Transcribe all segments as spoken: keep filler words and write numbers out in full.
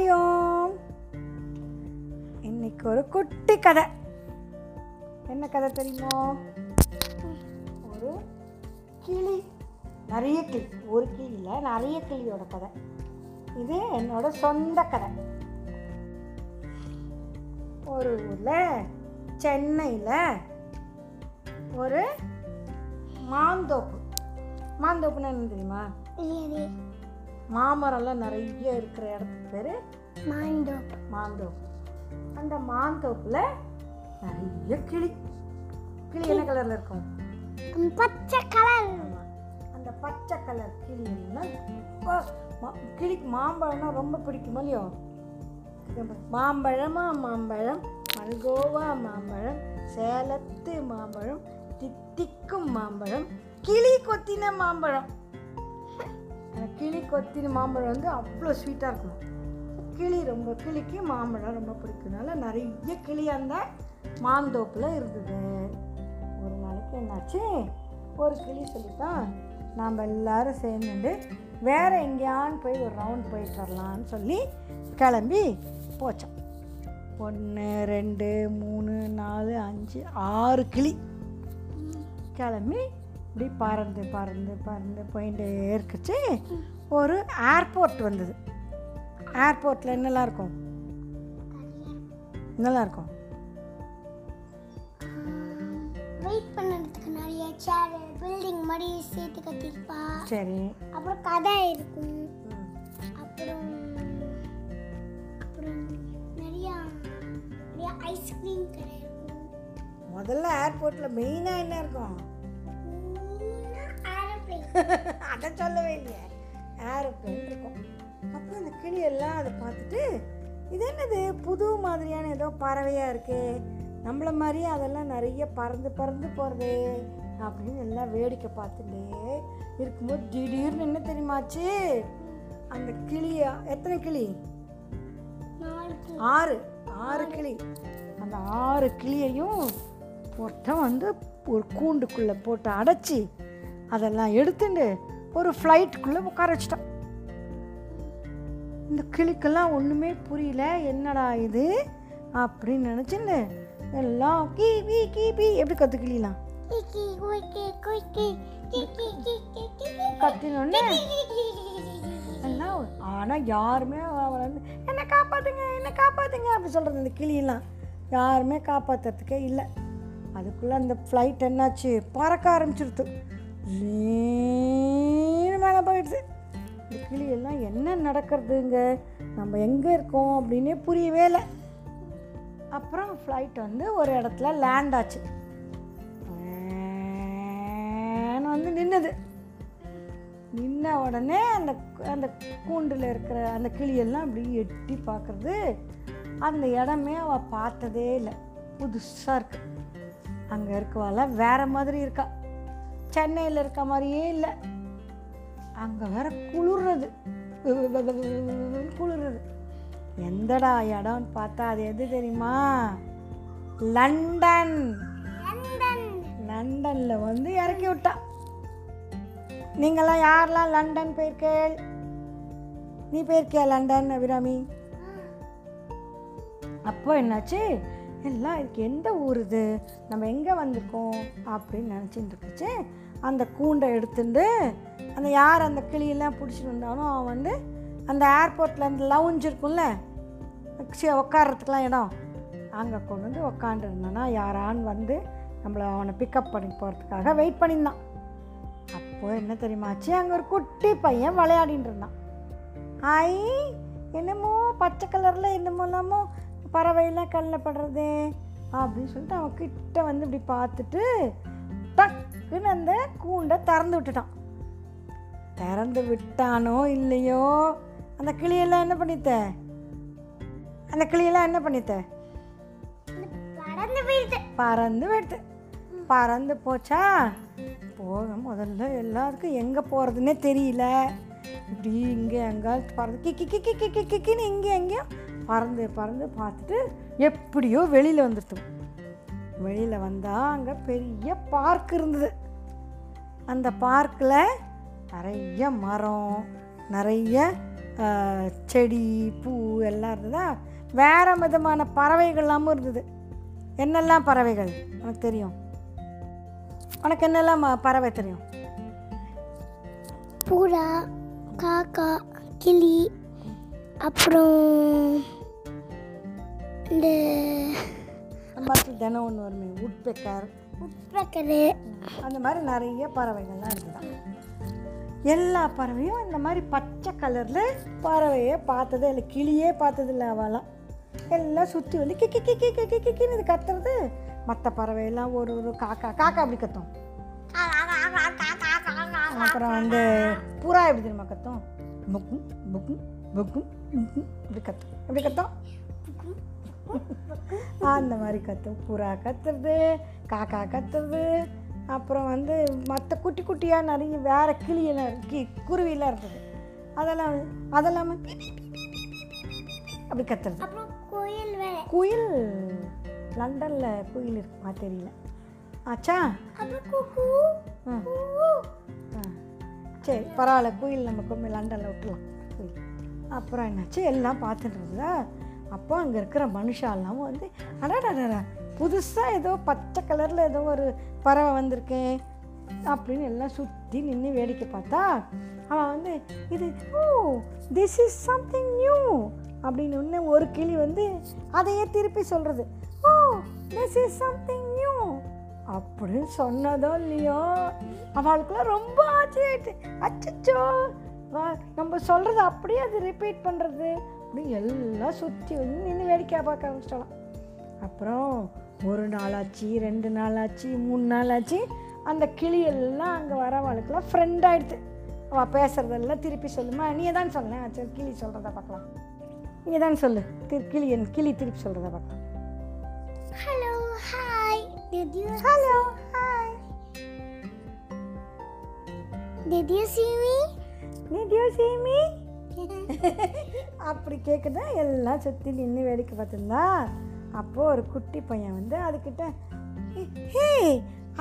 ஹரியோம். இன்னைக்கு ஒரு குட்டி கதை. என்ன கதை தெரியுமோ? ஒரு கிளி, நிறைய கிளி, ஒரு கிளியில் நிறைய கிளியோட கதை. இது என்னோட சொந்த கதை. ஒரு ஊரில், சென்னையில், ஒரு மாந்தோப்பு. மாந்தோப்புன்னா என்ன தெரியுமா? மாமரம்லாம் நிறைய இருக்கிற இடத்துக்கு பேர் மாந்தோப்பு. மாந்தோப்பு. அந்த மாந்தோப்பில் நிறைய கிளி. கிளி என்ன கலரில் இருக்கும்? பச்சை கலர். அந்த பச்சை கலர் கிளி எல்லாம், கிளிக்கு மாம்பழம்னா ரொம்ப பிடிக்கும் இல்லையோ? மாம்பழமா மாம்பழம், மல்கோவா மாம்பழம், சேலத்து மாம்பழம், தித்திக்கும் மாம்பழம், கிளி கொத்தின மாம்பழம். கிளி கொத்தின மாம்பழம் வந்து அவ்வளோ ஸ்வீட்டாக இருக்கும். கிளி ரொம்ப, கிளிக்கு மாம்பழம் ரொம்ப பிடிக்கிறதுனால நிறைய கிளி அந்த மாந்தோப்பில் இருந்தது. ஒரு நாளைக்கு என்னாச்சு, ஒரு கிளி சொல்லித்தான் நாம் எல்லோரும் சேர்ந்துட்டு வேறு எங்கேயான்னு போய் ஒரு ரவுண்ட் போயிட்டு வரலான்னு சொல்லி கிளம்பி போச்சோம். ஒன்று, ரெண்டு, மூணு, நாலு, அஞ்சு, ஆறு கிளி கிளம்பி இப்படி பறந்து பறந்து பறந்து போயிட்டு இருக்குச்சு. ஒரு ஏர்போர்ட் வந்தது. ஏர்போர்ட்டில் என்னெல்லாம் இருக்கும்? என்னெல்லாம் இருக்கும்? வெயிட் பண்ணுறதுக்கு நிறைய சேர், பில்டிங் மாதிரி சேர்த்து கட்டிருப்பா. சரி. அப்புறம் கதை இருக்கும். அப்புறம் அப்புறம் நிறையா நிறையா ஐஸ்கிரீம் கடை இருக்கும். முதல்ல ஏர்போர்ட்டில் மெயினாக என்ன இருக்கும்? அதை சொல்லவே இல்லையா? ஏரோப்ளேன் இருக்கும். அப்புறம் அந்த கிளி எல்லாம் அதை பார்த்துட்டு, இது என்னது புது மாதிரியான ஏதோ பறவையாக இருக்குது, நம்மளை மாதிரியே அதெல்லாம் நிறைய பறந்து பறந்து போகிறது அப்படின்னு எல்லாம் வேடிக்கை பார்த்துட்டு இருக்கும்போது திடீர்னு என்ன தெரியுமாச்சு? அந்த கிளியா, எத்தனை கிளி? ஆறு. ஆறு கிளி. அந்த ஆறு கிளியையும் பொட்டம் வந்து ஒரு கூண்டுக்குள்ளே போட்டு அடைச்சி அதெல்லாம் எடுத்துட்டு ஒரு ஃப்ளைட்டுக்குள்ளே உட்கார வச்சிட்டோம். இந்த கிளிக்கெல்லாம் ஒன்றுமே புரியல, என்னடா இது அப்படின்னு நினச்சின்னு எல்லாம் கீ பீ கீ பீ எப்படி கற்று கிளிலாம் கத்தினோடனே எல்லாம். ஆனால் யாருமே வந்து என்னை காப்பாற்றுங்க என்னை காப்பாற்றுங்க அப்படி சொல்கிறது இந்த கிளியெல்லாம் யாருமே காப்பாற்றுறதுக்கே இல்லை. அதுக்குள்ளே அந்த ஃப்ளைட் என்னாச்சு, பறக்க ஆரம்பிச்சிருது, மேலே போயிடுச்சு. இந்த கிளியெல்லாம் என்ன நடக்கிறதுங்க, நம்ம எங்கே இருக்கோம் அப்படின்னே புரியவே இல்லை. அப்புறம் ஃப்ளைட் வந்து ஒரு இடத்துல லேண்ட் ஆச்சு, வந்து நின்றுது. நின்ன உடனே அந்த அந்த கூண்டில் இருக்கிற அந்த கிளியெல்லாம் அப்படி எட்டி பார்க்குறது. அந்த இடமே அவள் பார்த்ததே இல்லை, புதுசாக இருக்கு. அங்கே இருக்கவால வேறு மாதிரி இருக்கா, சென்னையில் இருக்க மாதிரியே இல்லை. அங்கே வேற குளிர்றது குளிர்றது. எந்தடா இடம்னு பார்த்தா அது எது தெரியுமா? லண்டன். லண்டனில் வந்து இறக்கி விட்டா. நீங்களாம் யாரெல்லாம் லண்டன் போயிருக்கேள்? நீ போயிருக்கியா லண்டன் அபிராமி? அப்போ என்னாச்சு, எல்லாம் இதுக்கு எந்த ஊர் இது, நம்ம எங்கே வந்திருக்கோம் அப்படின்னு நினச்சிட்டு இருக்குச்சு. அந்த கூண்டை எடுத்துட்டு அந்த யார் அந்த கிளியெல்லாம் பிடிச்சிட்டு வந்தானோ அவன் வந்து அந்த ஏர்போர்ட்டில் அந்த லவுஞ்ச் இருக்கும்ல, உட்காரத்துக்குலாம் இடம், அங்கே கொண்டு வந்து உக்காண்டிருந்தானா யாரான்னு வந்து நம்மளை அவனை பிக்கப் பண்ணி போகிறதுக்காக வெயிட் பண்ணியிருந்தான். அப்போது என்ன தெரியுமாச்சு, அங்கே ஒரு குட்டி பையன் விளையாடின்னு இருந்தான். ஐ என்னமோ பச்சை கலரில் என்னமோ இல்லாமல் பறவையெல்லாம் கண்ணில் படுறது அப்படின்னு சொல்லிட்டு அவன் கிட்ட வந்து இப்படி பார்த்துட்டு டக்குன்னு அந்த கூண்டை திறந்து விட்டுட்டான். திறந்து விட்டானோ இல்லையோ, அந்த கிளியெல்லாம் என்ன பண்ணித்த அந்த கிளியெல்லாம் என்ன பண்ணித்த பறந்து போயிடுத்து. பறந்து போச்சா. போக முதல்ல எல்லாருக்கும் எங்கே போகிறதுன்னே தெரியல. இப்படி இங்கே எங்காவது பறந்து கிக்கி கிக்கி கிக்கி கிக்கின்னு இங்கே எங்கேயும் பறந்து பறந்து பார்த்துட்டு எப்படியோ வெளியில் வந்துட்டோம். வெளியில் வந்தால் அங்கே பெரிய பார்க் இருந்தது. அந்த பார்க்கில் நிறைய மரம், நிறைய செடி பூ எல்லாம் இருந்ததா, வேறு விதமான பறவைகள்லாமும் இருந்தது. என்னெல்லாம் பறவைகள் உனக்கு தெரியும்? உனக்கு என்னெல்லாம் பறவை தெரியும்? பூரா, காக்கா, கிளி, அப்புறம் இந்த தினம் ஒன்று வருமே உட்பெக்கர், உட்பெக்கரு, அந்த மாதிரி நிறைய பறவைகள்லாம் இருக்குது. எல்லா பறவையும் இந்த மாதிரி பச்சை கலரில் பறவையை பார்த்தது இல்லை, கிளியே பார்த்தது இல்லை. அவெல்லாம் எல்லாம் சுற்றி வந்து கி கி கி கி கி கி கின்னு இது கத்துறது. மற்ற பறவையெல்லாம் ஒரு ஒரு காக்கா காக்கா அப்படி கத்தும். அப்புறம் வந்து புறா எப்படி தெரியுமா கத்தும்? புக்கும் புக்கும் புக்கும் இப்படி கத்தும், எப்படி கத்தும்? அந்த மாதிரி கற்று புறா கத்துறது, காக்கா கத்துறது. அப்புறம் வந்து மற்ற குட்டி குட்டியாக நிறைய வேறு கிளியெல்லாம் கி குருவிலாம் இருக்குது. அதெல்லாம் அதெல்லாம் அப்படி கத்துறது. குயில் லண்டனில் குயில் இருக்குமா தெரியல. ஆச்சா ஆ சரி பரவாயில்ல, குயில் நமக்கு லண்டனில் விட்டுலாம் குயில். அப்புறம் என்னாச்சு எல்லாம் பார்த்துட்டுருந்தா அப்போ அங்கே இருக்கிற மனுஷாலாம் வந்து அடாடா புதுசாக ஏதோ பச்சை கலரில் ஏதோ ஒரு பறவை வந்திருக்கேன் அப்படின்னு எல்லாம் சுற்றி நின்று வேடிக்கை பார்த்தா அவன் வந்து இது oh this is something new அப்படின்னு ஒன்று ஒரு கிளி வந்து அதையே திருப்பி சொல்கிறது, oh this is something new அப்படின்னு சொன்னதோ இல்லையோ அவளுக்குலாம் ரொம்ப ஆச்சரியாயிட்டு. அச்சோ வா நம்ம சொல்கிறது அப்படியே அது ரிப்பீட் பண்ணுறது அப்படின்னு எல்லாம் சுற்றி வந்து நின்று வேடிக்கையாக பார்க்க ஆரம்பிச்சிட்டலாம். அப்புறம் ஒரு நாளாச்சு, ரெண்டு நாளாச்சு, மூணு நாளாச்சு, அந்த கிளியெல்லாம் அங்கே வரவாளுக்குலாம் ஃப்ரெண்ட் ஆகிடுது. அவள் பேசுகிறதெல்லாம் திருப்பி சொல்லுமா, நீ தான் சொல்லேன் ஆச்சு கிளி சொல்கிறத பார்க்கலாம், நீ தான் சொல்லு திரு கிளி என் கிளி திருப்பி சொல்கிறத பார்க்கலாம். Hello hi, hello hi, did you see me, did you see me அப்படி கேட்குதா. எல்லாம் சுற்றி நின்று வேடிக்கை பார்த்துருந்தா அப்போது ஒரு குட்டி பையன் வந்து அதுக்கிட்ட hey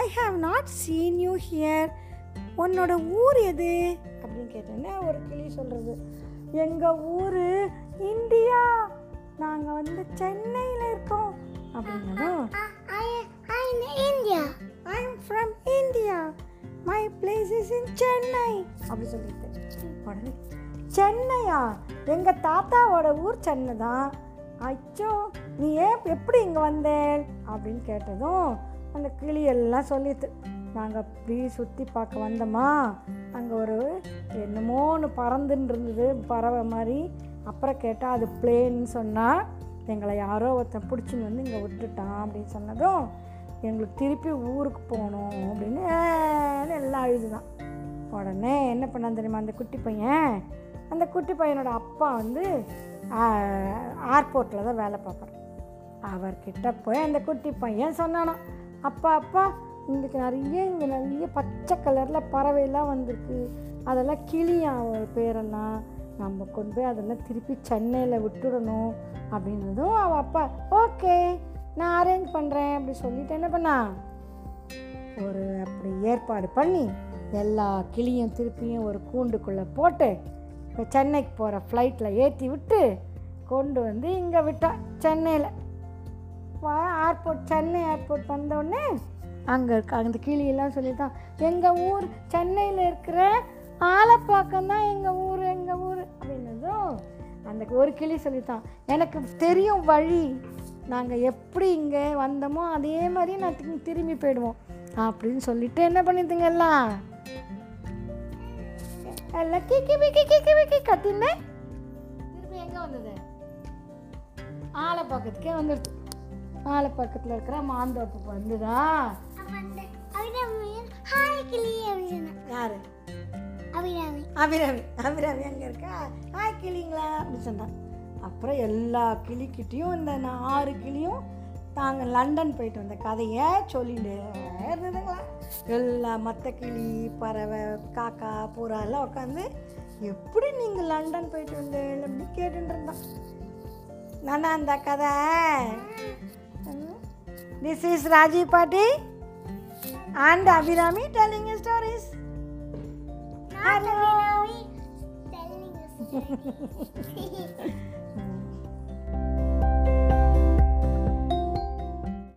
I have not seen you here, உன்னோட ஊர் எது அப்படின்னு கேட்டேன்னா ஒரு கிளி சொல்கிறது, எங்கள் ஊர் இந்தியா, நாங்கள் வந்து சென்னையில் இருக்கோம் அப்படின்னதும் I am from India, my place is in Chennai அப்படி சொல்லிட்டு. உடனே சென்னையா, எங்கள் தாத்தாவோட ஊர் சென்னை தான், அச்சோ நீ ஏன் எப்படி இங்கே வந்தேன் அப்படின்னு கேட்டதும் அந்த கிளியெல்லாம் சொல்லிட்டு நாங்கள் அப்படி சுற்றி பார்க்க வந்தோமா, அங்கே ஒரு என்னமோன்னு பறந்துன்னு இருந்தது பறவை மாதிரி, அப்புறம் கேட்டால் அது பிளேன்னு சொன்னால் எங்களை யாரோ ஒருத்தன் பிடிச்சின்னு வந்து இங்கே விட்டுட்டான் அப்படின்னு சொன்னதும் எங்களுக்கு திருப்பி ஊருக்கு போகணும் அப்படின்னு எல்லாம் அழுதுதான். உடனே என்ன பண்ணான்னு தெரியுமா அந்த குட்டி பையன், அந்த குட்டி பையனோட அப்பா வந்து ஏர்போர்ட்டில் தான் வேலை பார்ப்பார். அவர்கிட்ட போய் அந்த குட்டி பையன் சொன்னானோ, அப்பா அப்பா இன்றைக்கு நிறைய இங்கே நிறைய பச்சை கலரில் பறவைலாம் வந்திருக்கு, அதெல்லாம் கிளியா ஒரு பேரெல்லாம், நம்ம கொண்டு போய் அதெல்லாம் திருப்பி சென்னையில் விட்டுடணும் அப்படின்னதும் அவள் அப்பா ஓகே நான் அரேஞ்ச் பண்ணுறேன் அப்படி சொல்லிவிட்டு என்ன பண்ணா ஒரு அப்படி ஏற்பாடு பண்ணி எல்லா கிளியும் திருப்பியும் ஒரு கூண்டுக்குள்ளே போட்டு இப்போ சென்னைக்கு போகிற ஃப்ளைட்டில் ஏற்றி விட்டு கொண்டு வந்து இங்கே விட்டான் சென்னையில். ஏர்போர்ட் சென்னை ஏர்போர்ட் வந்தோடனே அங்கே இருக்க அந்த கிளியெல்லாம் சொல்லிட்டான், எங்கள் ஊர் சென்னையில் இருக்கிற ஆலப்பாக்கம் தான் எங்கள் ஊர், எங்கள் ஊர் அப்படின்னதும் அந்த ஒரு கிளி சொல்லித்தான், எனக்கு தெரியும் வழி, நாங்கள் எப்படி இங்கே வந்தோமோ அதே மாதிரி நான் திரும்பி போயிடுவோம் அப்படின்னு சொல்லிவிட்டு என்ன பண்ணிட்டுங்க எல்லாம் எல்லாம் கிக்கி பிக்கி கிக்கி பிக்கி கத்தின்னு திருப்பி எங்கே வந்தது ஆலப்பாக்கத்துக்கே வந்துடுச்சு. ஆலப்பாக்கத்தில் இருக்கிற மாந்தோப்புக்கு வந்துதா யாரு அபிராமி, அபிராமி அபிராமி அங்கே இருக்கா, ஹாய் கிளிங்களா அப்படின்னு சொன்னான். அப்புறம் எல்லா கிளிக்கிட்டையும் இந்த நான் ஆறு கிளியும் நாங்கள் லண்டன் போயிட்டு வந்த கதையை சொல்லிட்டு இருந்ததுங்களா. எல்லா மற்ற கிளி பறவை காக்கா பூரா எல்லாம் உட்காந்து எப்படி நீங்கள் லண்டன் போயிட்டு வந்தேன் அப்படி கேட்டுட்டு இருந்தான். நானா அந்த கதை திஸ் இஸ் ராஜீவ் பாட்டி அண்ட் அபிராமி டெல்லிங் ஸ்டோரிஸ்.